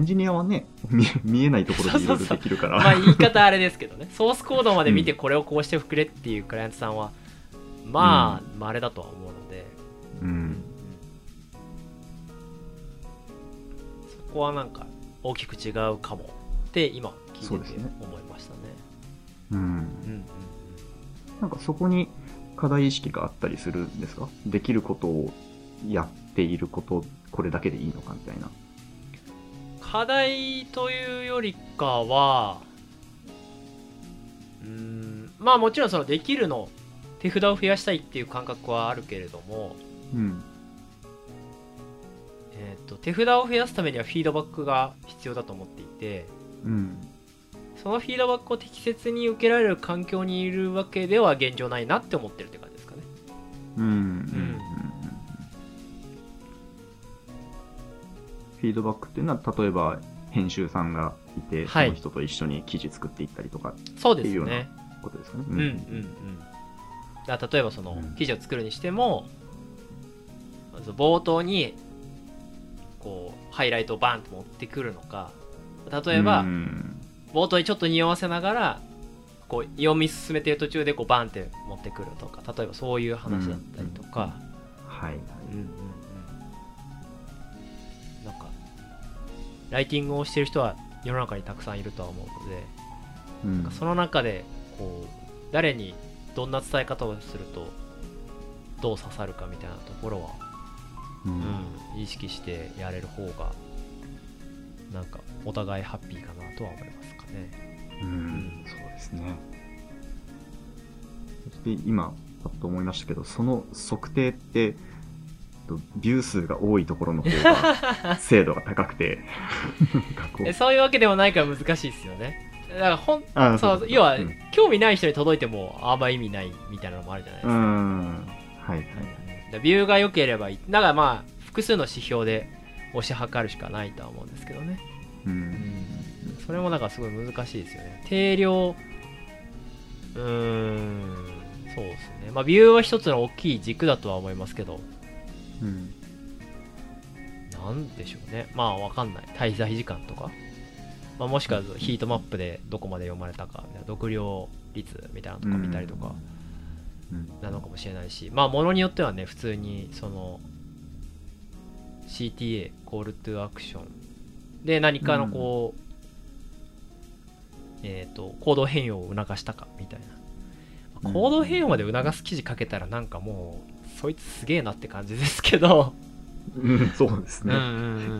エンジニアはね 見えないところでいろいろできるからそうそうそう、まあ、言い方あれですけどねソースコードまで見てこれをこうしてくれっていうクライアントさんは、うん、まあ稀だとは思うので、うん、そこはなんか大きく違うかもって今聞いて思いました ね、うんうん、なんかそこに課題意識があったりするんですか？できることをやっていることこれだけでいいのかみたいな。課題というよりかはまあもちろんそのできるの手札を増やしたいっていう感覚はあるけれども、うん、手札を増やすためにはフィードバックが必要だと思っていて、うん、そのフィードバックを適切に受けられる環境にいるわけでは現状ないなって思ってるって感じですかね。うん、うんフィードバックっていうのは例えば編集さんがいて、はい、その人と一緒に記事作っていったりとかっていうようなことですかね。うんうんうん、だから例えばその記事を作るにしても、うん、まず冒頭にこうハイライトをバンと持ってくるのか例えば、うん、冒頭にちょっと匂わせながらこう読み進めてる途中でこうバンって持ってくるとか例えばそういう話だったりとか、うんはいうんライティングをしている人は世の中にたくさんいるとは思うので、うん、なんかその中でこう誰にどんな伝え方をするとどう刺さるかみたいなところは、うんうん、意識してやれる方がなんかお互いハッピーかなとは思いますかね、うんうん、そうですね。で今パッと思いましたけどその測定ってビュー数が多いところの方が精度が高くてそういうわけでもないから難しいですよね。だからそう要は、うん、興味ない人に届いてもあんま意味ないみたいなのもあるじゃないですか。うん、はいはいはい、ビューが良ければいいだからまあ複数の指標で推し量るしかないとは思うんですけどね、うん、それもなんかすごい難しいですよね。定量そうですね、まあ、ビューは一つの大きい軸だとは思いますけどうん、なんでしょうねまあわかんない滞在時間とか、まあ、もしくはヒートマップでどこまで読まれたかみたいな読量率みたいなのとか見たりとかなのかもしれないし、まあものによってはね普通にその CTA コールトゥアクションで何かのこう、行動変容を促したかみたいな行動変容まで促す記事書けたらなんかもうそいつすげえなって感じですけど、うん、そうですね、うんうん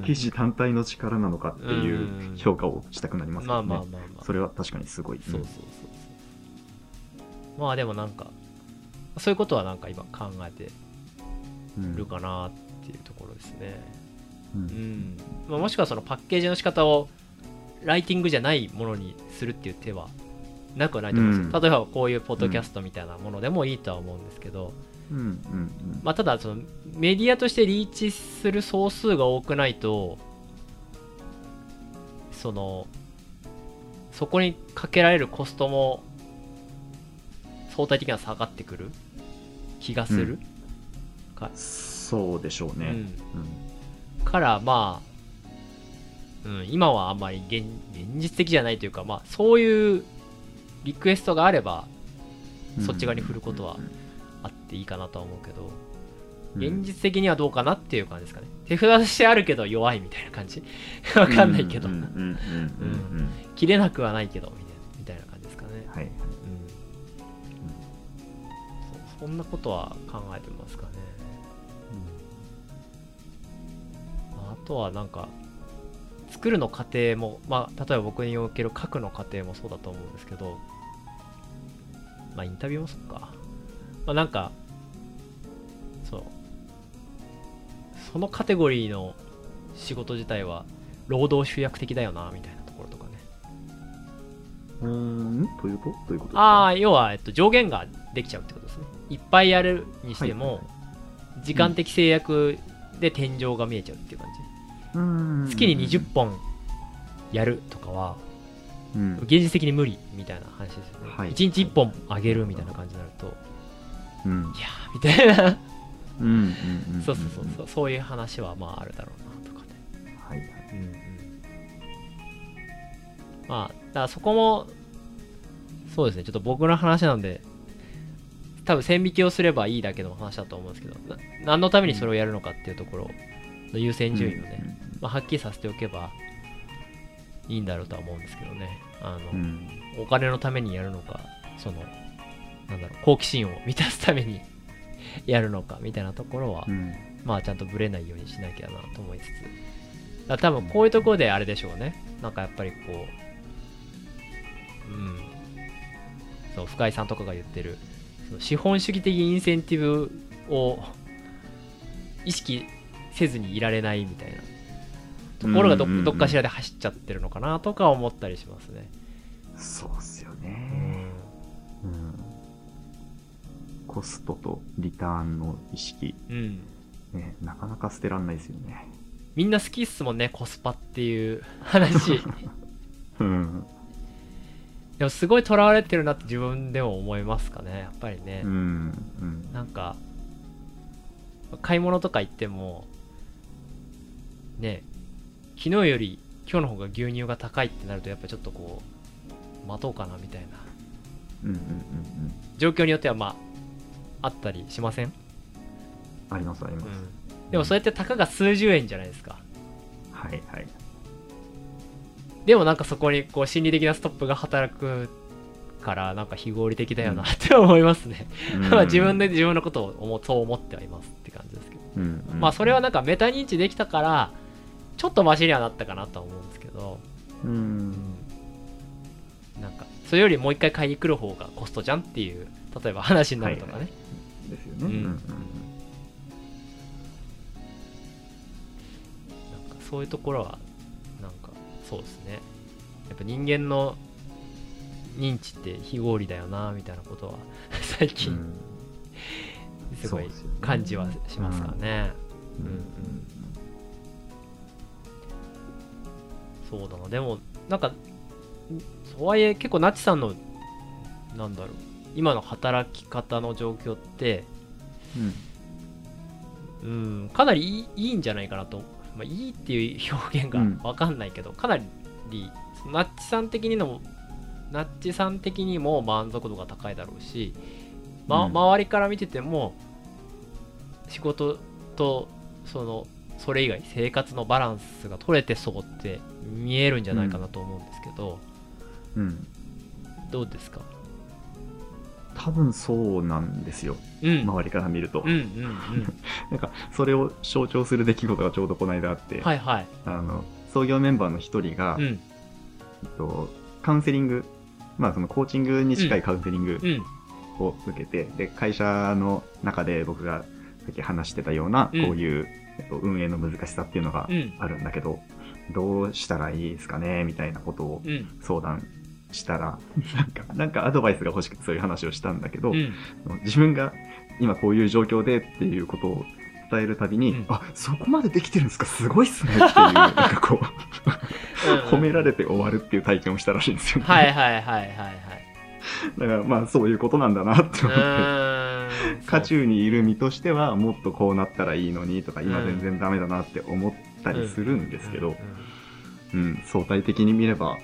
うん、記事単体の力なのかっていう評価をしたくなりますけどね、まあまあまあまあ、それは確かにすごいそうまあでもなんかそういうことはなんか今考えてるかなっていうところですね、うんうんまあ、もしくはそのパッケージの仕方をライティングじゃないものにするっていう手はなくはないと思うんです、うん、例えばこういうポッドキャストみたいなものでもいいとは思うんですけど、うんうんうんまあ、ただそのメディアとしてリーチする総数が多くないとそこにかけられるコストも相対的には下がってくる気がする、うん、そうでしょうね、うんうん、からまあ、うん、今はあんまり 現実的じゃないというか、まあ、そういうリクエストがあればそっち側に振ることは、うんうんうんうんあっていいかなとは思うけど現実的にはどうかなっていう感じですかね、うん、手札としてあるけど弱いみたいな感じわかんないけど切れなくはないけどみたいな感じですかね、はいうんうん、そんなことは考えてますかね、うん、あとはなんか作るの過程も、まあ、例えば僕における書くの過程もそうだと思うんですけど、まあ、インタビューもそうかまあ、なんかそのカテゴリーの仕事自体は労働集約的だよなみたいなところとかねということどういうことですか。要は、上限ができちゃうってことですね。いっぱいやるにしても、はいはいはい、時間的制約で天井が見えちゃうっていう感じ、うん、月に20本やるとかは、うん、現実的に無理みたいな話ですよね、はい、1日1本上げるみたいな感じになるとうん、いやーみたいなそういう話はまああるだろうなとかね、はいうんうん、まあ、だからそこも、そうですね、ちょっと僕の話なんで、多分線引きをすればいいだけの話だと思うんですけど、何のためにそれをやるのかっていうところの優先順位をね、まあ、はっきりさせておけばいいんだろうとは思うんですけどね。お金のためにやるのか、その、なんだろう、好奇心を満たすためにやるのかみたいなところは、まあちゃんとブレないようにしなきゃなと思いつつ、だから多分こういうところであれでしょうね、なんかやっぱりこう、そう深井さんとかが言ってる資本主義的インセンティブを意識せずにいられないみたいなところが どっかしらで走っちゃってるのかなとか思ったりしますね。そうっすよね、コストとリターンの意識、ね、なかなか捨てらんないですよね。みんな好きっすもんね、コスパっていう話、でもすごいとらわれてるなって自分でも思いますかね、やっぱりね。なんか買い物とか行ってもね、昨日より今日の方が牛乳が高いってなるとやっぱちょっとこう待とうかなみたいな、状況によってはまああったりしません？ありますあります、でもそれってたかが数十円じゃないですか。はいはい。でもなんかそこにこう心理的なストップが働くからなんか非合理的だよなって思いますね。自分で自分のことをそう思ってはいますって感じですけど、まあそれはなんかメタ認知できたからちょっとマシにはなったかなとは思うんですけど、なんかそれよりもう一回買いに来る方がコストじゃんっていう例えば話になるとかね、ですよね。なんかそういうところはなんかそうですね、やっぱ人間の認知って非合理だよなみたいなことは最近、すごい感じはしますからね。そうだな。でもなんかとはいえ結構なちさんのなんだろう今の働き方の状況って、かなりいいんじゃないかなと、まあ、いいっていう表現が分かんないけど、かなりなちさん的にもナッチさん的にも満足度が高いだろうし、周りから見てても仕事とそれ以外生活のバランスが取れてそうって見えるんじゃないかなと思うんですけど、どうですか？多分そうなんですよ、周りから見ると。なんかそれを象徴する出来事がちょうどこの間あって、創業メンバーの一人が、カウンセリング、まあそのコーチングに近いカウンセリングを受けて、で会社の中で僕がさっき話してたようなこういう、運営の難しさっていうのがあるんだけど、どうしたらいいですかねみたいなことを相談したら、なんかアドバイスが欲しくてそういう話をしたんだけど、自分が今こういう状況でっていうことを伝えるたびに、あ、そこまでできてるんですか、すごいっすねっていうなんかこう褒められて終わるっていう体験をしたらしいんですよね。だからまあそういうことなんだなって思って、渦中にいる身としてはもっとこうなったらいいのにとか、今全然ダメだなって思ったりするんですけど、相対的に見れば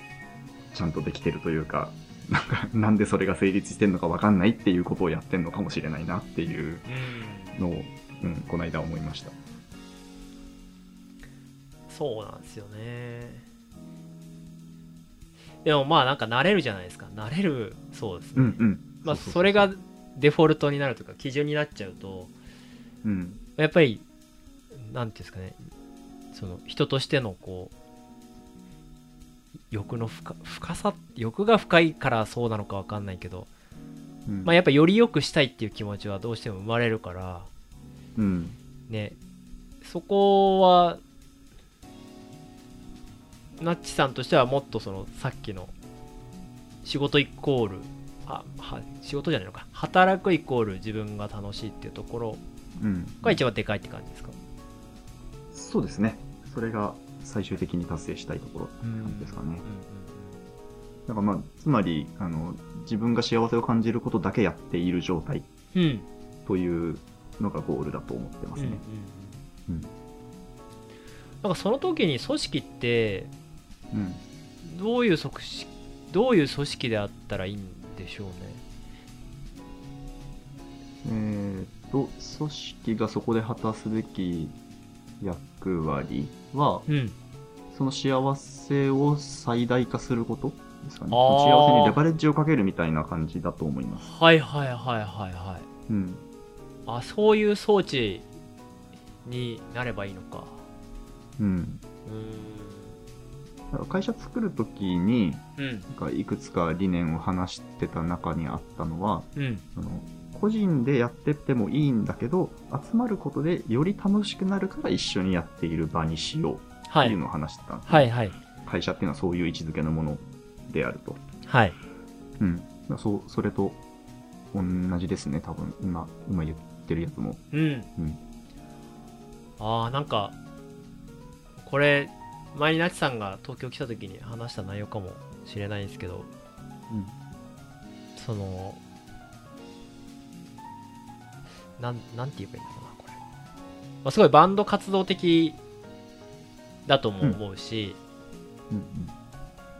ちゃんとできてるというか、なんでそれが成立してるのか分かんないっていうことをやってるのかもしれないなっていうのを、この間思いました。そうなんですよね。でもまあなんか慣れるじゃないですか。慣れる、そうですね。まあそれがデフォルトになるというか基準になっちゃうと、やっぱりなんていうんですかね、その人としてのこう欲の深さ、欲が深いからそうなのかわかんないけど、まあやっぱより良くしたいっていう気持ちはどうしても生まれるから、ね、そこは。ナッチさんとしてはもっとそのさっきの仕事イコール仕事じゃないのか、働くイコール自分が楽しいっていうところが一番でかいって感じですか？そうですね、それが最終的に達成したいところって感じですかね。だからまあつまり自分が幸せを感じることだけやっている状態というのがゴールだと思ってますね。なんかその時に組織ってどういう組織であったらいいんでしょうね。組織がそこで果たすべき役割は、その幸せを最大化することですかね。幸せにレバレッジをかけるみたいな感じだと思います。はいはいはいはいはい。あ、そういう装置になればいいのか。だから会社作るときに、なんかいくつか理念を話してた中にあったのは、個人でやってってもいいんだけど、集まることでより楽しくなるから一緒にやっている場にしようっていうのを話してたんです。会社っていうのはそういう位置づけのものであると。それと同じですね、多分今言ってるやつも。なんかこれ前になちさんが東京来た時に話した内容かもしれないんですけど、そのなんて言えばいいのかな、これ。すごいバンド活動的だとも思うし、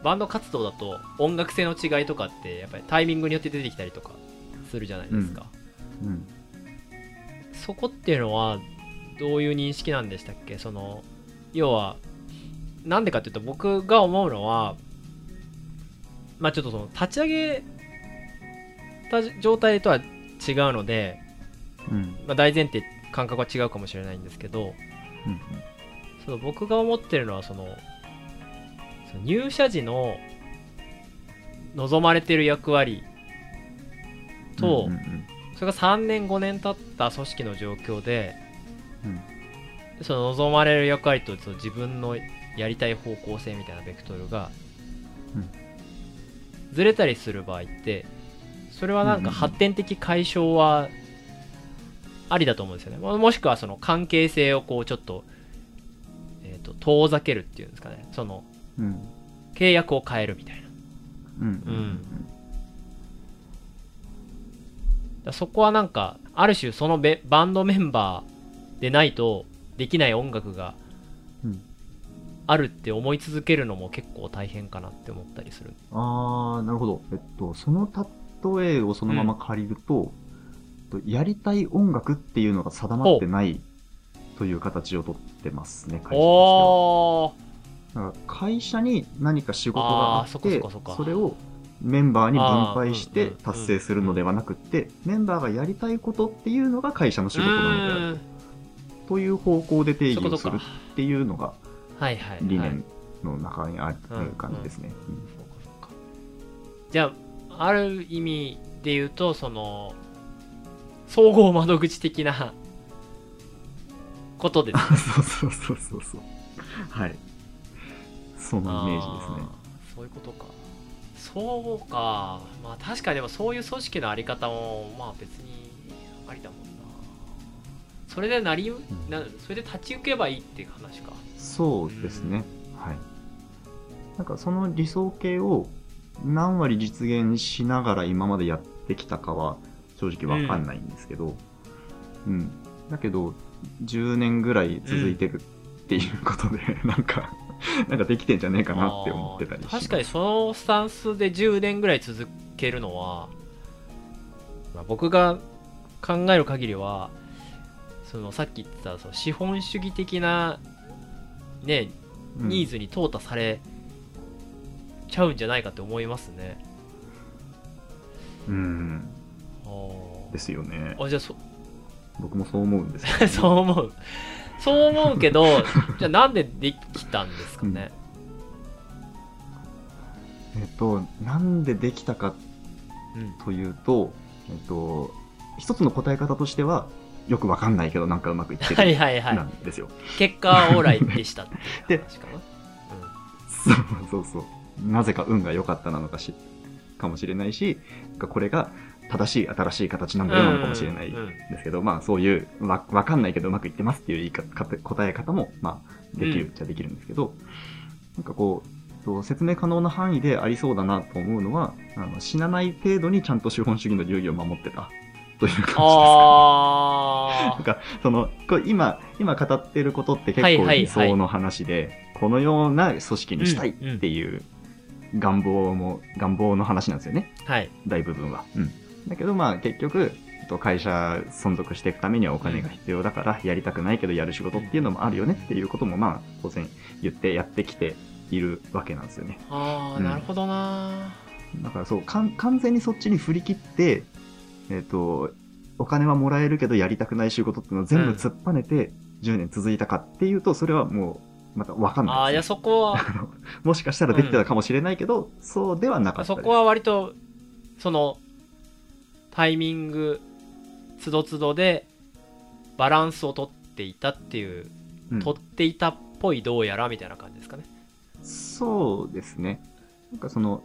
バンド活動だと音楽性の違いとかってやっぱりタイミングによって出てきたりとかするじゃないですか。そこっていうのはどういう認識なんでしたっけ？その要はなんでかっていうと、僕が思うのは、ちょっとその立ち上げた状態とは違うので、大前提感覚は違うかもしれないんですけど、その僕が思ってるのはその入社時の望まれてる役割と、それが3年5年経った組織の状況で、その望まれる役割とその自分のやりたい方向性みたいなベクトルがずれたりする場合って、それはなんか発展的解消はありだと思うんですよね。もしくはその関係性をこうちょっと、遠ざけるっていうんですかね、その、契約を変えるみたいな。だそこはなんかある種そのバンドメンバーでないとできない音楽があるって思い続けるのも結構大変かなって思ったりする。なるほど。その例えをそのまま借りると、やりたい音楽っていうのが定まってないという形をとってますね、会社としては。だから会社に何か仕事があって、それをメンバーに分配して達成するのではなくて、メンバーがやりたいことっていうのが会社の仕事なのであるという方向で定義をするっていうのが理念の中にある感じですね。じゃあある意味で言うと、その総合窓口的なことですね。そう。はい。そのイメージですね。そういうことか。そうか。確かにでもそういう組織のあり方も別にありだもんな。それで立ち行けばいいっていう話か。そうですね。なんかその理想形を何割実現しながら今までやってきたかは、正直わかんないんですけど、だけど10年ぐらい続いてるっていうことで、なんかできてんじゃねえかなって思ってたりして。確かにそのスタンスで10年ぐらい続けるのは、僕が考える限りは、そのさっき言ってたその資本主義的な、ね、ニーズに淘汰されちゃうんじゃないかって思いますね。ですよね。じゃあ僕もそう思うんですけど、そう思うけどじゃあなんでできたんですかね。なんでできたかというと、一つの答え方としてはよくわかんないけどなんかうまくいってるなんですよ。結果はオーライでしたっていう話かな。そうなぜか運が良かったなのかかもしれないし、これが正しい新しい形なのかもしれないですけど、そういうわかんないけどうまくいってますっていう答え方もできるっちゃできるんですけど、なんかこう説明可能な範囲でありそうだなと思うのは、死なない程度にちゃんと資本主義の流儀を守ってたという感じですかね。なんかその今語ってることって結構理想の話で、このような組織にしたいっていう願望の話なんですよね、はい、大部分は、うん、だけどまあ結局会社存続していくためにはお金が必要だからやりたくないけどやる仕事っていうのもあるよねっていうこともまあ当然言ってやってきているわけなんですよね。ああ、なるほどな、うん、だからそう完全にそっちに振り切って、お金はもらえるけどやりたくない仕事っていうのを全部突っぱねて10年続いたかっていうとそれはもうまた分かんないです、ね、あ、いやそこはもしかしたらできてたかもしれないけど、うん、そうではなかったです。そこは割とそのタイミングつどつどでバランスを取っていたっていう、うん、取っていたっぽいどうやらみたいな感じですかね。そうですね。なんかその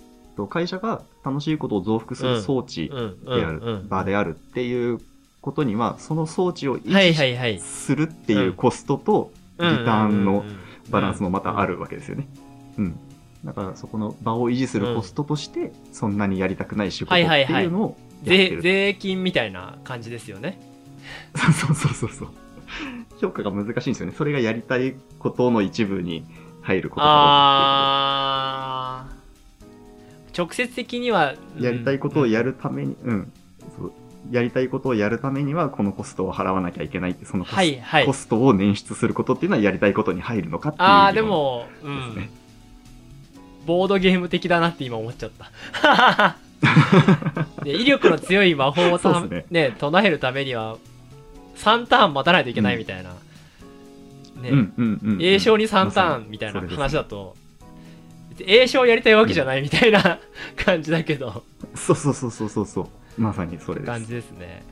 会社が楽しいことを増幅する装置である、うんうんうん、場であるっていうことにはその装置を維持するっていうコストとリターンのバランスもまたあるわけですよね、うん、だからそこの場を維持するコストとしてそんなにやりたくない仕事っていうのを税金みたいな感じですよね。そうそうそうそう。評価が難しいんですよね。それがやりたいことの一部に入ることが多い。ああ。直接的には、うん、やりたいことをやるために、うん、そう、やりたいことをやるためにはこのコストを払わなきゃいけないってそのはいはい、コストを捻出することっていうのはやりたいことに入るのかっていう、ね。ああでも、うん、ボードゲーム的だなって今思っちゃった。で威力の強い魔法をね、唱えるためには3ターン待たないといけないみたいな、うんねうんうんうんうん、栄翔に3ターンみたいな話だと、栄翔やりたいわけじゃないみたいな、うん、感じだけど、そうそうそうそうそう、まさにそれです感じですね。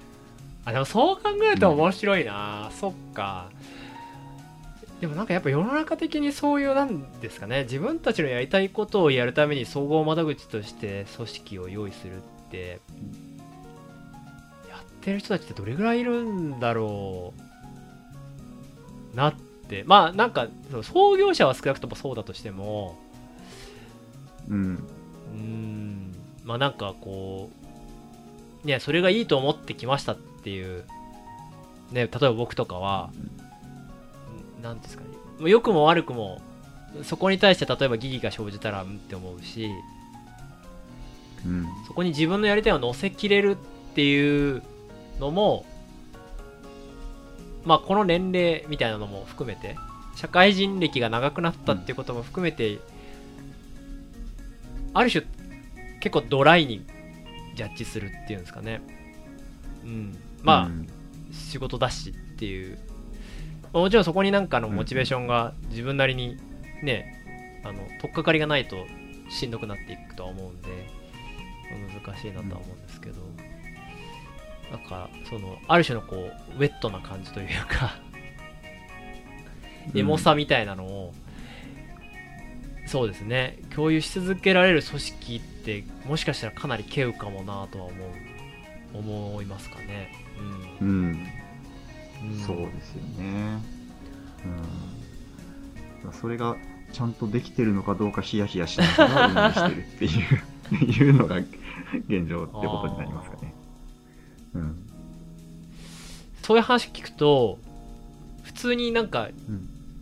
あ、でもそう考えると面白いな、うん、そっか。でもなんかやっぱ世の中的にそういうなんですかね、自分たちのやりたいことをやるために総合窓口として組織を用意するってやってる人たちってどれぐらいいるんだろうなって、まあなんか創業者は少なくともそうだとしても、うん、まあなんかこうね、それがいいと思ってきましたっていうね、例えば僕とかは。なんですかね、良くも悪くもそこに対して例えば疑義が生じたらって思うし、うん、そこに自分のやりたいを乗せきれるっていうのも、まあこの年齢みたいなのも含めて社会人歴が長くなったっていうことも含めて、うん、ある種結構ドライにジャッジするっていうんですかね、うん、まあ、うん、仕事だしっていう、もちろんそこになんかのモチベーションが自分なりにね、取っかかりがないとしんどくなっていくとは思うんで難しいなとは思うんですけど、なんかそのある種のこうウェットな感じというかエモさみたいなのを、そうですね、共有し続けられる組織ってもしかしたらかなり稀有かもなとは思いますかね。うん、うんうん、そうですよね、うん、それがちゃんとできてるのかどうかヒヤヒヤしながら運営してるっていういうのが現状ってことになりますかね、うん、そういう話聞くと普通になんか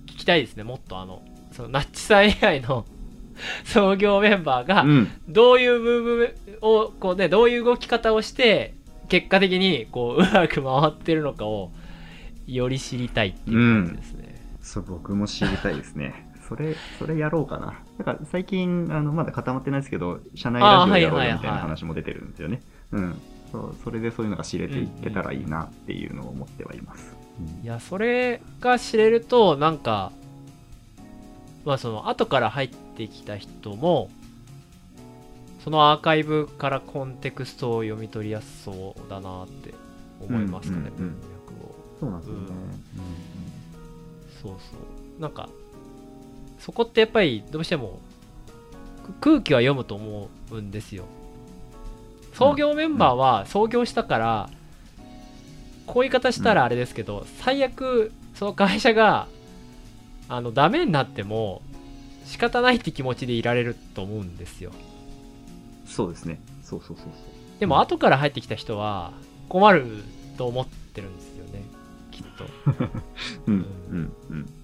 聞きたいですね、うん、もっとそのナッチさん以外の創業メンバーがどういうムーブをこう、ね、どういう動き方をして結果的にこううまく回ってるのかをより知りたいっていう感じですね、うん、そう、僕も知りたいですね。それやろうかな。だから最近まだ固まってないですけど社内ラジオやろうみたいな話も出てるんですよね、はいはいはい、うん、それでそういうのが知れていけたらいいなっていうのを思ってはいます、うん、いやそれが知れるとなんか、まあその後から入ってきた人もそのアーカイブからコンテクストを読み取りやすそうだなって思いますかね、うんうんうん、そうなんですよね、うんうん、そうそう、なんかそこってやっぱりどうしても空気は読むと思うんですよ。創業メンバーは創業したから、うん、こういう方したらあれですけど、うん、最悪その会社がダメになっても仕方ないって気持ちでいられると思うんですよ。そうですね、そうそうそうそう。でも後から入ってきた人は困ると思ってるんですよね。うんうん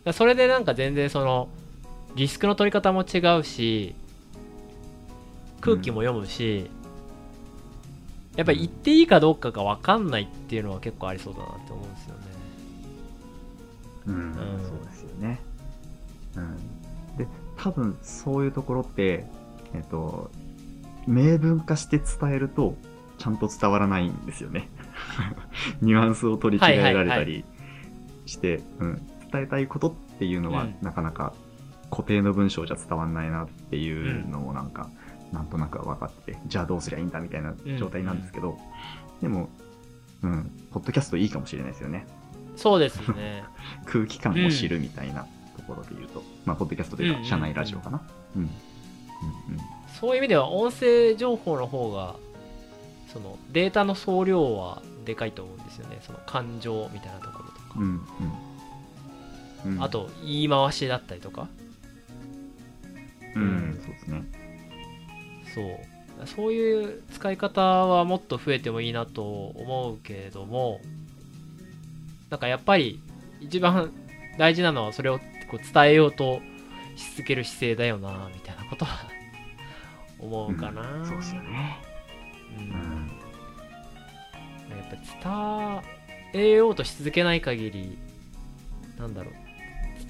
うん、それでなんか全然そのリスクの取り方も違うし、空気も読むし、やっぱり言っていいかどうかが分かんないっていうのは結構ありそうだなって思うんですよね。うん、うん、そうですよね。うん、で多分そういうところって、明文化して伝えるとちゃんと伝わらないんですよね。ニュアンスを取り違えられたりして、伝えたいことっていうのは、なかなか固定の文章じゃ伝わんないなっていうのをなんか、なんとなく分かって、じゃあどうすりゃいいんだみたいな状態なんですけど、でも、ポッドキャストいいかもしれないですよね。そうですね。空気感を知るみたいなところで言うと、まあポッドキャストというか社内ラジオかな。そういう意味では音声情報の方がそのデータの総量はでかいと思うんですよね。その感情みたいなところとか、あと言い回しだったりとか、そうですね。そういう使い方はもっと増えてもいいなと思うけれども、なんかやっぱり一番大事なのはそれをこう伝えようとし続ける姿勢だよなみたいなことは思うかな。そうですよね。やっぱ伝えようとし続けない限り、なんだろう、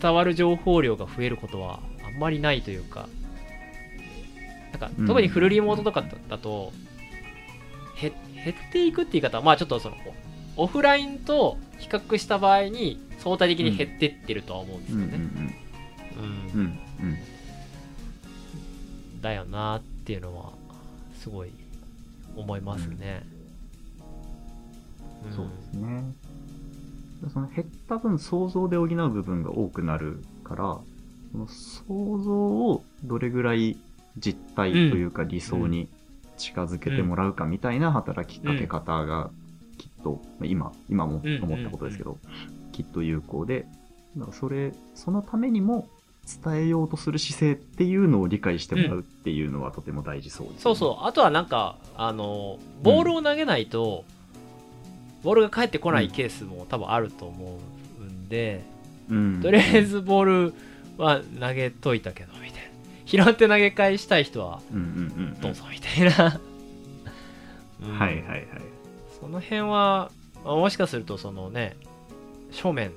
伝わる情報量が増えることはあんまりないというか、なんか特にフルリモートとかだと、減っていくっていう言い方は、まあちょっとそのオフラインと比較した場合に相対的に減っていってるとは思うんですよね。だよなっていうのはすごい思いますね。そうですね。その減った分想像で補う部分が多くなるから、その想像をどれぐらい実体というか理想に近づけてもらうかみたいな働きかけ方がきっと、今も思ったことですけど、きっと有効で、そのためにも伝えようとする姿勢っていうのを理解してもらうっていうのはとても大事そうですね。そうそう。あとはなんかボールを投げないと、ボールが返ってこないケースも多分あると思うんで、とりあえずボールは投げといたけどみたいな。拾って投げ返したい人はどうぞみたいな。はいはいはい。その辺は、もしかするとそのね、書面、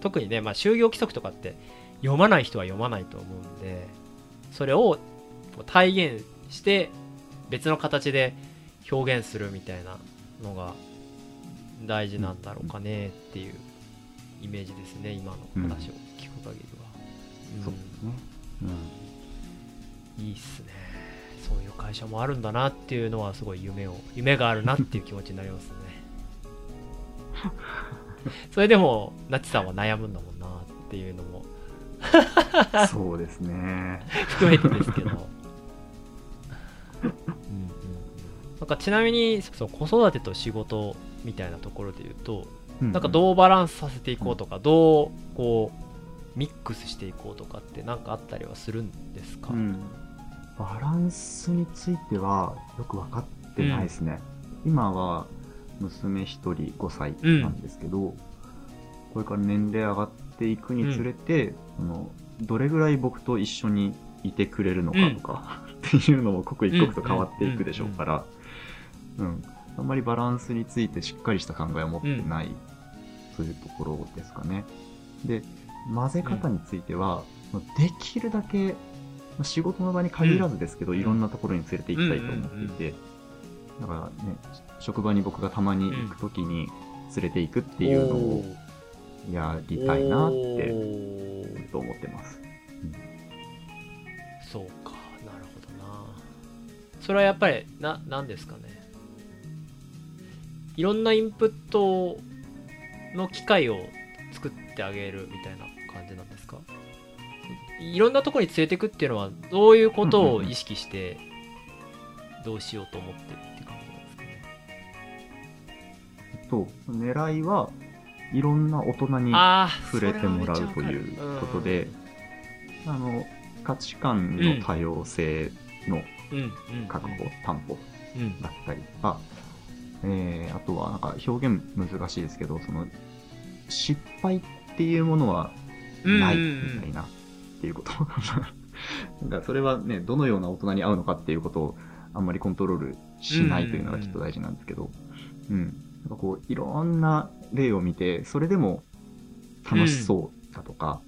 特にね、まあ就業規則とかって読まない人は読まないと思うんで、それを体現して別の形で表現するみたいなのが大事なんだろうかねっていうイメージですね、今の話を聞く限りは。そうですね。いいっすね。そういう会社もあるんだなっていうのはすごい夢があるなっていう気持ちになりますね。それでもなっちさんは悩むんだもんなっていうのもそうですね。含めてですけど。なんかちなみにその子育てと仕事みたいなところで言うと、なんかどうバランスさせていこうとか、どうこうミックスしていこうとかって何かあったりはするんですか？バランスについてはよく分かってないですね。今は娘1人5歳なんですけど、これから年齢上がっていくにつれて、どれぐらい僕と一緒にいてくれるのかとかっていうのも刻一刻と変わっていくでしょうから、あんまりバランスについてしっかりした考えを持ってない、そういうところですかね。で混ぜ方については、できるだけ仕事の場に限らずですけど、いろんなところに連れて行きたいと思っていて、だからね、職場に僕がたまに行くときに連れて行くっていうのをやりたいなってずっと思ってます。そうか、なるほどな。それはやっぱりなんですかね、いろんなインプットの機会を作ってあげるみたいな感じなんですか？いろんなところに連れてくっていうのはどういうことを意識してどうしようと思ってるって感じなんですかね？狙いはいろんな大人に触れてもらうということで、価値観の多様性の確保、担保だったりとか、あとはなんか表現難しいですけど、その失敗っていうものはないみたいなっていうことだからそれはね、どのような大人に会うのかっていうことをあんまりコントロールしないというのがきっと大事なんですけど、なんかこういろんな例を見て、それでも楽しそうだとか、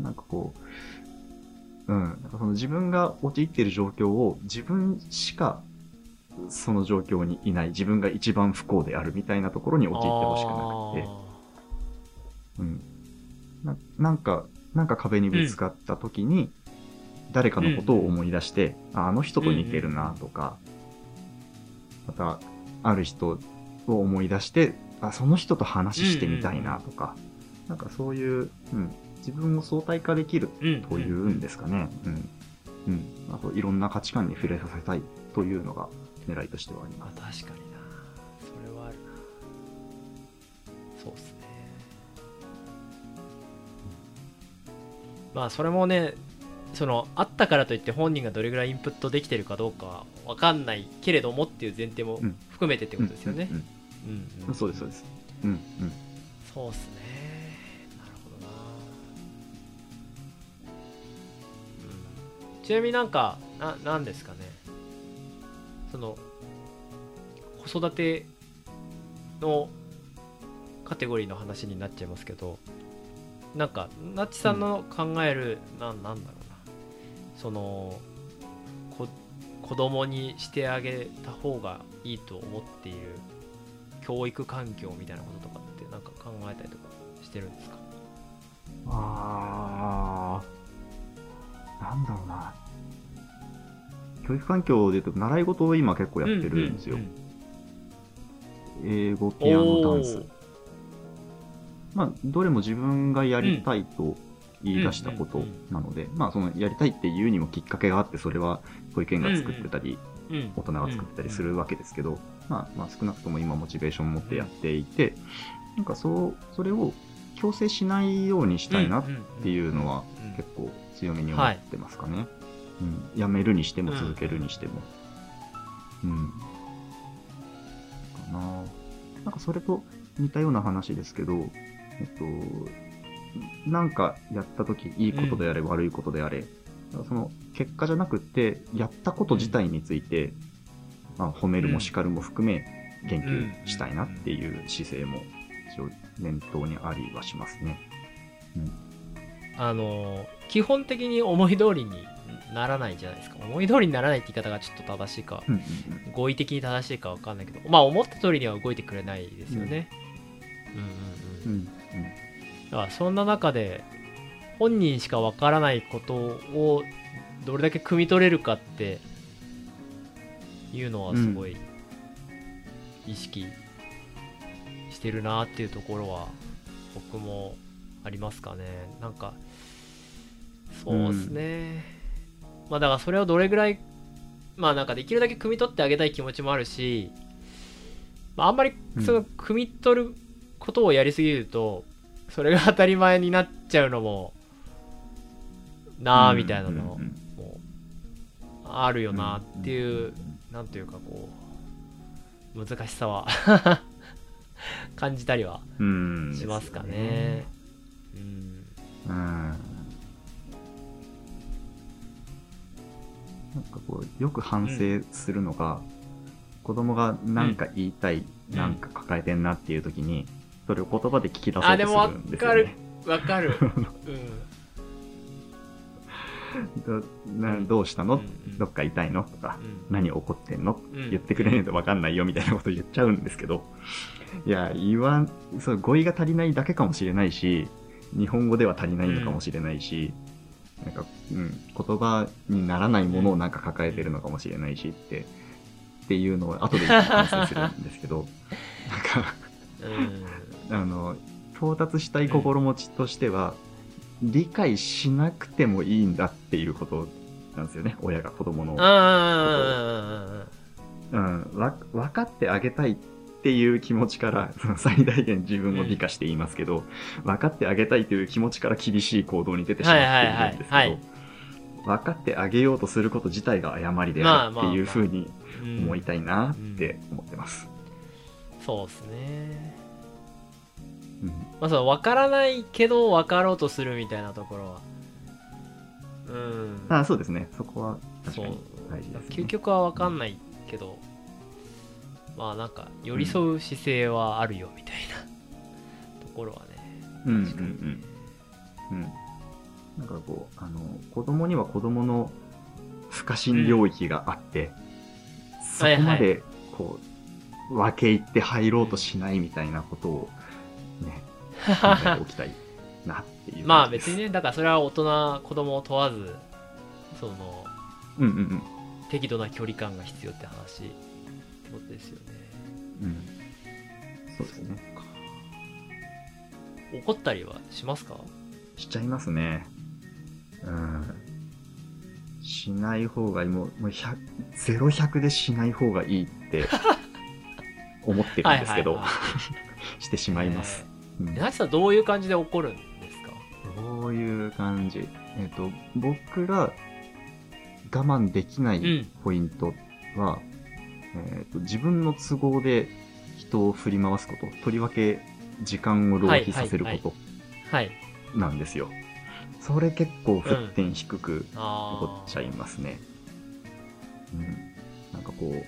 なんかこう、なんかその自分が陥っている状況を自分しかその状況にいない、自分が一番不幸であるみたいなところに陥ってほしくなくて。なんか壁にぶつかった時に誰かのことを思い出して、あの人と似てるなとか、またある人を思い出してその人と話してみたいなとか、なんかそういう、自分を相対化できるというんですかね、あといろんな価値観に触れさせたいというのが狙いとしてはあります。確かにな、それはあるな。そうっすね。まあそれもね、そのあったからといって本人がどれぐらいインプットできてるかどうかわかんないけれどもっていう前提も含めてってことですよね。そうですそうです。そうですね。なるほどな。ちなみになんかなんですかね。その子育てのカテゴリーの話になっちゃいますけど。なんかなっちさんの考える、なんだろうな、その子供にしてあげた方がいいと思っている教育環境みたいなこととかってなんか考えたりとかしてるんですか？なんだろうな、教育環境でいうと習い事を今結構やってるんですよ。英語、ピアノ、ダンス。どれも自分がやりたいと言い出したことなので、そのやりたいっていうにもきっかけがあって、それは保育園が作ってたり、大人が作ってたりするわけですけど、少なくとも今モチベーションを持ってやっていて、なんかそれを強制しないようにしたいなっていうのは結構強めに思ってますかね。やめるにしても続けるにしても。なんかそれと似たような話ですけど、なんかやったとき、いいことであれ、悪いことであれ、その結果じゃなくて、やったこと自体について、褒めるも叱るも含め、言及したいなっていう姿勢も、一応、念頭にありはしますね。基本的に思い通りにならないじゃないですか。思い通りにならないって言い方がちょっと正しいか、合意的に正しいか分かんないけど、思った通りには動いてくれないですよね。だからそんな中で本人しかわからないことをどれだけ汲み取れるかっていうのはすごい意識してるなっていうところは僕もありますかね。なんかそうですね、だからそれをどれぐらいなんかできるだけ汲み取ってあげたい気持ちもあるし、あんまりその汲み取ることをやりすぎるとそれが当たり前になっちゃうのもなあみたいなのもあるよなっていう、なんというかこう難しさは感じたりはしますかね。なんかこうよく反省するのが、子供が何か言いたい、何か抱えてんなっていう時にそれを言葉で聞き出そうとするんですよね。でもわかる。どうしたの？どっか痛いの？とか、何怒ってんの？言ってくれないとわかんないよみたいなこと言っちゃうんですけど、いやそう語彙が足りないだけかもしれないし、日本語では足りないのかもしれないし、なんか言葉にならないものをなんか抱えてるのかもしれないしっていうのを後で反省するんですけど、なんか。到達したい心持ちとしては、理解しなくてもいいんだっていうことなんですよね。親が子供のことを分かってあげたいっていう気持ちから、その最大限自分を美化して言いますけど、分かってあげたいという気持ちから厳しい行動に出てしまっているんですけど、分かってあげようとすること自体が誤りであるっていうふうに思いたいなって思ってます。そうですね。その分からないけど分かろうとするみたいなところは、そうですね。そこは確かに大事ですね。究極は分かんないけど、まあなんか寄り添う姿勢はあるよみたいな、ところはね、確かにね、うんうんうんうん、なんかこう子供には子供の不可侵領域があって、うん、そこまでこう、はいはい、分け入って入ろうとしないみたいなことをね、考えておきたいなっていう。まあ別にね、だからそれは大人子供を問わずその、うんうんうん、適度な距離感が必要って話ってことですよね。うん、そうですね。怒ったりはしますか？しちゃいますね。うん。しない方がいい。もう100、0、100でしない方がいいって思ってるんですけど、はいはいはい、してしまいます。なつさんどういう感じで怒るんですか？どういう感じ？僕が我慢できないポイントは、自分の都合で人を振り回すこと、とりわけ時間を浪費させることなんですよ。はいはいはいはい、それ結構沸点低く怒っちゃいますね。うんうん、なんかこ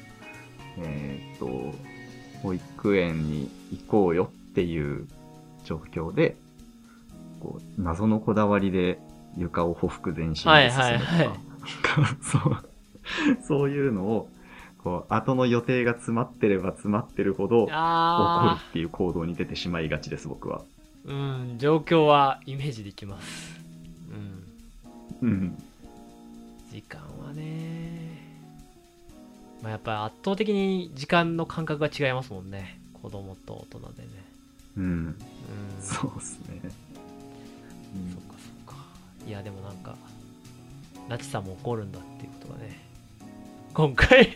う保育園に行こうよっていう状況で、こう謎のこだわりで床をほふく前進進むとか、はいはいはい、そういうのをこう後の予定が詰まってれば詰まってるほど怒るっていう行動に出てしまいがちです、僕は。うん、状況はイメージできます。うん。うん。時間はね、まあ、やっぱり圧倒的に時間の感覚が違いますもんね、子供と大人でね。うん。うん、そうですね。うん、そうかそうか。いやでもなんかなちさんも怒るんだっていうことがね。今回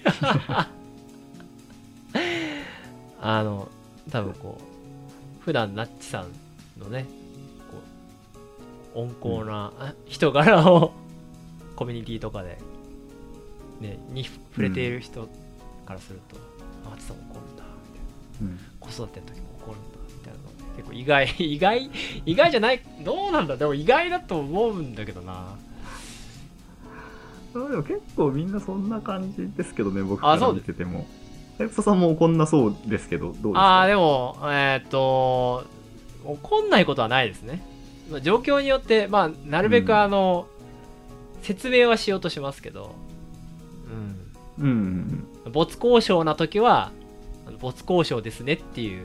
多分こう普段なっちさんのねこう温厚な人柄を、うん、コミュニティとかで、ね、に触れている人からすると、うん、なちさんも怒るんだみたいな、うん、子育ての時も怒るんだみたいなの結構意外じゃない、どうなんだ、でも意外だと思うんだけどな。でも結構みんなそんな感じですけどね、僕から見てても。エプソさんも怒んなそうですけど、どうですか？でも、怒んないことはないですね。状況によって、まあ、なるべく説明はしようとしますけど、うん。没交渉な時は、没交渉ですねっていう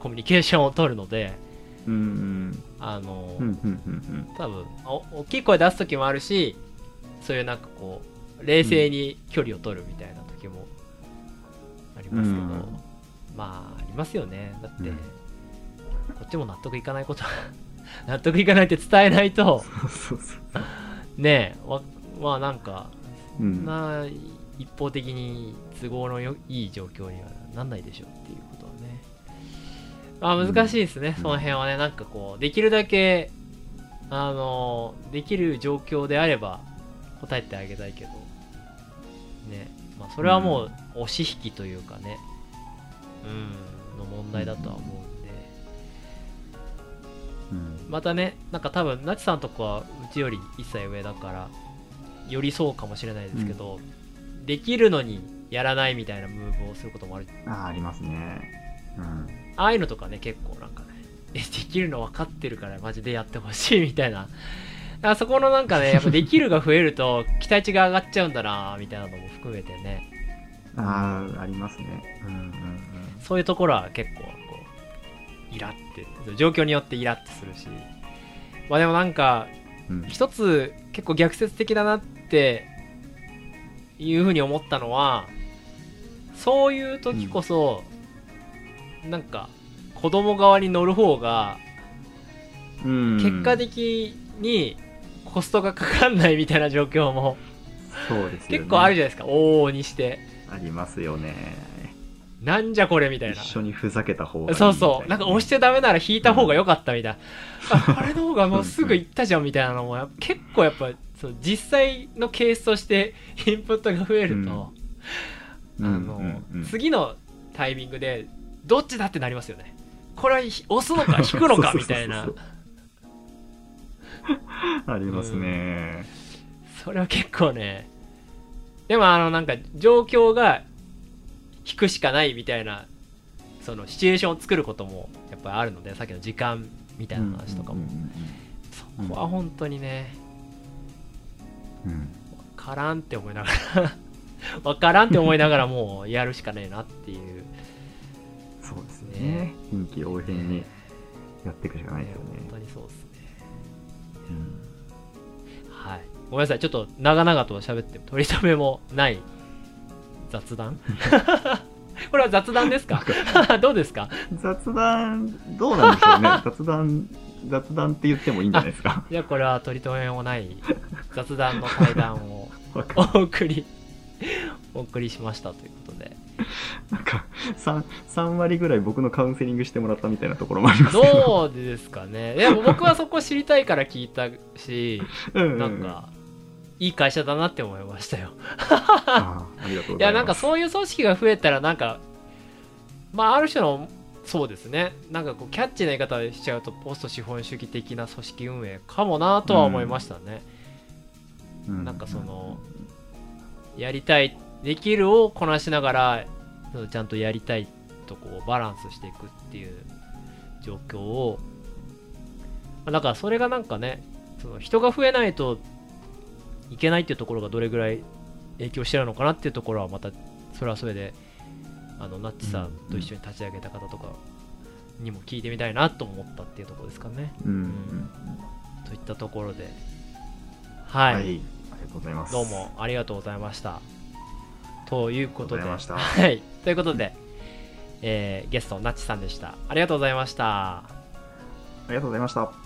コミュニケーションを取るので、多分、大きい声出す時もあるし、そういうなんかこう冷静に距離を取るみたいな時もありますけど、うん、まあありますよね。だって、うん、こっちも納得いかないこと納得いかないって伝えないとねえ、まあなんかそんな一方的に都合のいい状況にはなんないでしょうっていうことはね、まあ難しいですね、うん、その辺はね。なんかこうできるだけできる状況であれば答えてあげたいけどね、まあ、それはもう押し引きというかね、うん、の問題だとは思うんで、うん、またね、なんか多分なちさんとかはうちより1歳上だからよりそうかもしれないですけど、うん、できるのにやらないみたいなムーブをすることもある。ありますね、うん、ああいうのとかね、結構なんかねできるの分かってるからマジでやってほしいみたいな、あそこのなんかね、やっぱできるが増えると期待値が上がっちゃうんだなみたいなのも含めてね。ありますね、うんうんうん。そういうところは結構こうイラって状況によってイラってするし、まあでもなんか、うん、一つ結構逆説的だなっていうふうに思ったのは、そういう時こそ、うん、なんか子供側に乗る方が、うん、結果的にコストがかかんないみたいな状況もそうですよ、ね、結構あるじゃないですか。往々にしてありますよね。なんじゃこれみたいな、一緒にふざけた方がいいみたいな、ね、そうそう、なんか押してダメなら引いた方が良かったみたいな、うん、あれの方がもうすぐ行ったじゃんみたいなのも結構やっぱそう実際のケースとしてインプットが増えると、うん、次のタイミングでどっちだってなりますよね。これは押すのか引くのかみたいなそうそうそうそうありますね、うん、それは結構ね、でもなんか状況が引くしかないみたいな、そのシチュエーションを作ることもやっぱりあるので、さっきの時間みたいな話とかも、そこは本当にね、分からんって思いながら分からんって思いながらもうやるしかねえなっていう。そうですね、臨機応変にやっていくしかないですよね。本当にそうですね、はい。ごめんなさい、ちょっと長々と喋って取り留めもない雑談これは雑談ですかどうですか、雑談どうなんでしょうね雑談って言ってもいいんじゃないですか。じゃあこれは取り留めもない雑談の対談をお送りしましたということで、なんか 3割ぐらい僕のカウンセリングしてもらったみたいなところもありますけど、どうですかね。でも僕はそこ知りたいから聞いたしなんかいい会社だなって思いましたよありがとうございます。いや、なんかそういう組織が増えたら、なんかまあある種の、そうですね、なんかこうキャッチーな言い方しちゃうとポスト資本主義的な組織運営かもなとは思いましたね、なんかそのやりたい、できるをこなしながらちゃんとやりたいとこをバランスしていくっていう状況を、だからそれがなんかね、その人が増えないといけないっていうところがどれぐらい影響してるのかなっていうところは、またそれはそれでナッチさんと一緒に立ち上げた方とかにも聞いてみたいなと思ったっていうところですかね、といったところで、はい、ありがとうございます。どうもありがとうございましたということで、はい、ということで、ゲストナッチさんでした。ありがとうございました。ありがとうございました。